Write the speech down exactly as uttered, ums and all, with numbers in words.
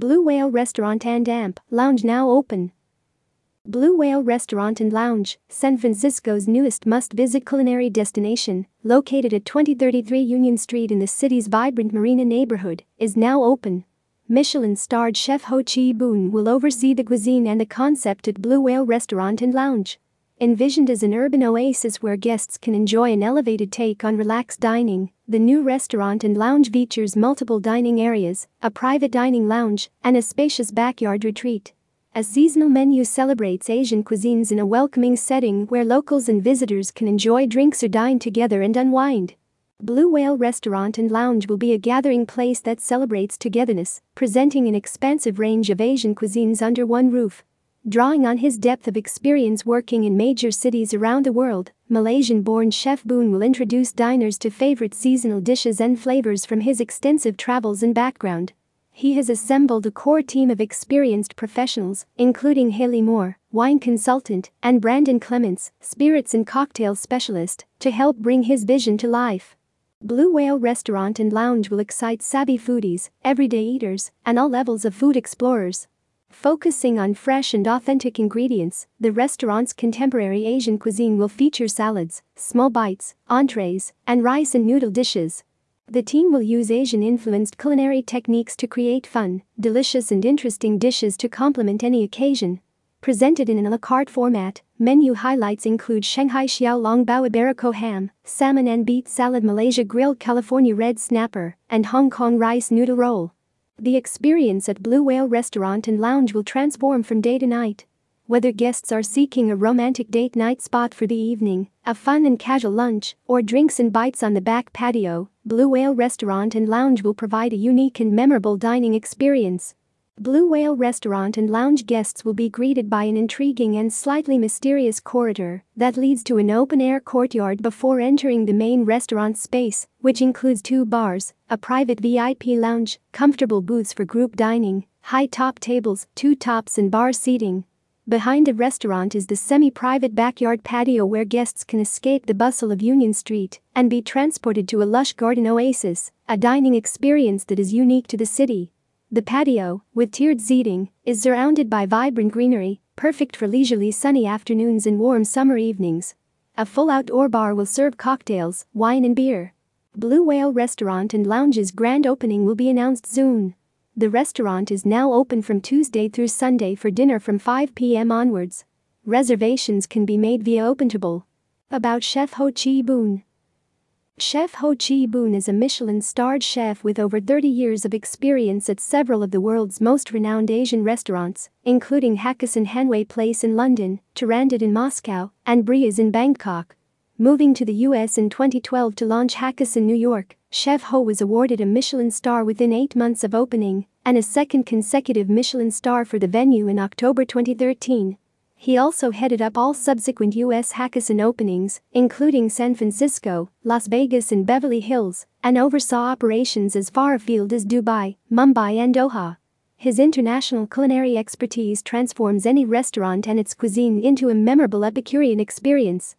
Blue Whale Restaurant and Amp Lounge now open. Blue Whale Restaurant and Lounge, San Francisco's newest must-visit culinary destination, located at twenty thirty-three Union Street in the city's vibrant Marina neighborhood, is now open. Michelin-starred chef Ho Chi Boon will oversee the cuisine and the concept at Blue Whale Restaurant and Lounge. Envisioned as an urban oasis where guests can enjoy an elevated take on relaxed dining, the new restaurant and lounge features multiple dining areas, a private dining lounge, and a spacious backyard retreat. A seasonal menu celebrates Asian cuisines in a welcoming setting where locals and visitors can enjoy drinks or dine together and unwind. Blue Whale Restaurant and Lounge will be a gathering place that celebrates togetherness, presenting an expansive range of Asian cuisines under one roof. Drawing on his depth of experience working in major cities around the world, Malaysian-born Chef Boon will introduce diners to favorite seasonal dishes and flavors from his extensive travels and background. He has assembled a core team of experienced professionals, including Haley Moore, wine consultant, and Brandon Clements, spirits and cocktail specialist, to help bring his vision to life. Blue Whale Restaurant and Lounge will excite savvy foodies, everyday eaters, and all levels of food explorers. Focusing on fresh and authentic ingredients, the restaurant's contemporary Asian cuisine will feature salads, small bites, entrees, and rice and noodle dishes. The team will use Asian-influenced culinary techniques to create fun, delicious and interesting dishes to complement any occasion. Presented in an a la carte format, menu highlights include Shanghai Xiaolong Bao Iberico ham, salmon and beet salad, Malaysia grilled California red snapper, and Hong Kong rice noodle roll. The experience at Blue Whale Restaurant and Lounge will transform from day to night. Whether guests are seeking a romantic date night spot for the evening, a fun and casual lunch, or drinks and bites on the back patio, Blue Whale Restaurant and Lounge will provide a unique and memorable dining experience. Blue Whale Restaurant and Lounge guests will be greeted by an intriguing and slightly mysterious corridor that leads to an open-air courtyard before entering the main restaurant space, which includes two bars, a private V I P lounge, comfortable booths for group dining, high-top tables, two tops and bar seating. Behind the restaurant is the semi-private backyard patio where guests can escape the bustle of Union Street and be transported to a lush garden oasis, a dining experience that is unique to the city. The patio, with tiered seating, is surrounded by vibrant greenery, perfect for leisurely sunny afternoons and warm summer evenings. A full outdoor bar will serve cocktails, wine and beer. Blue Whale Restaurant and Lounge's grand opening will be announced soon. The restaurant is now open from Tuesday through Sunday for dinner from five p m onwards. Reservations can be made via OpenTable. About Chef Ho Chi Boon. Chef Ho Chi Boon is a Michelin-starred chef with over thirty years of experience at several of the world's most renowned Asian restaurants, including Hakkasan Hanway Place in London, Turandot in Moscow, and Bria's in Bangkok. Moving to the U S in twenty twelve to launch Hakkasan New York, Chef Ho was awarded a Michelin star within eight months of opening and a second consecutive Michelin star for the venue in October twenty thirteen. He also headed up all subsequent U S Hakkasan openings, including San Francisco, Las Vegas and Beverly Hills, and oversaw operations as far afield as Dubai, Mumbai and Doha. His international culinary expertise transforms any restaurant and its cuisine into a memorable Epicurean experience.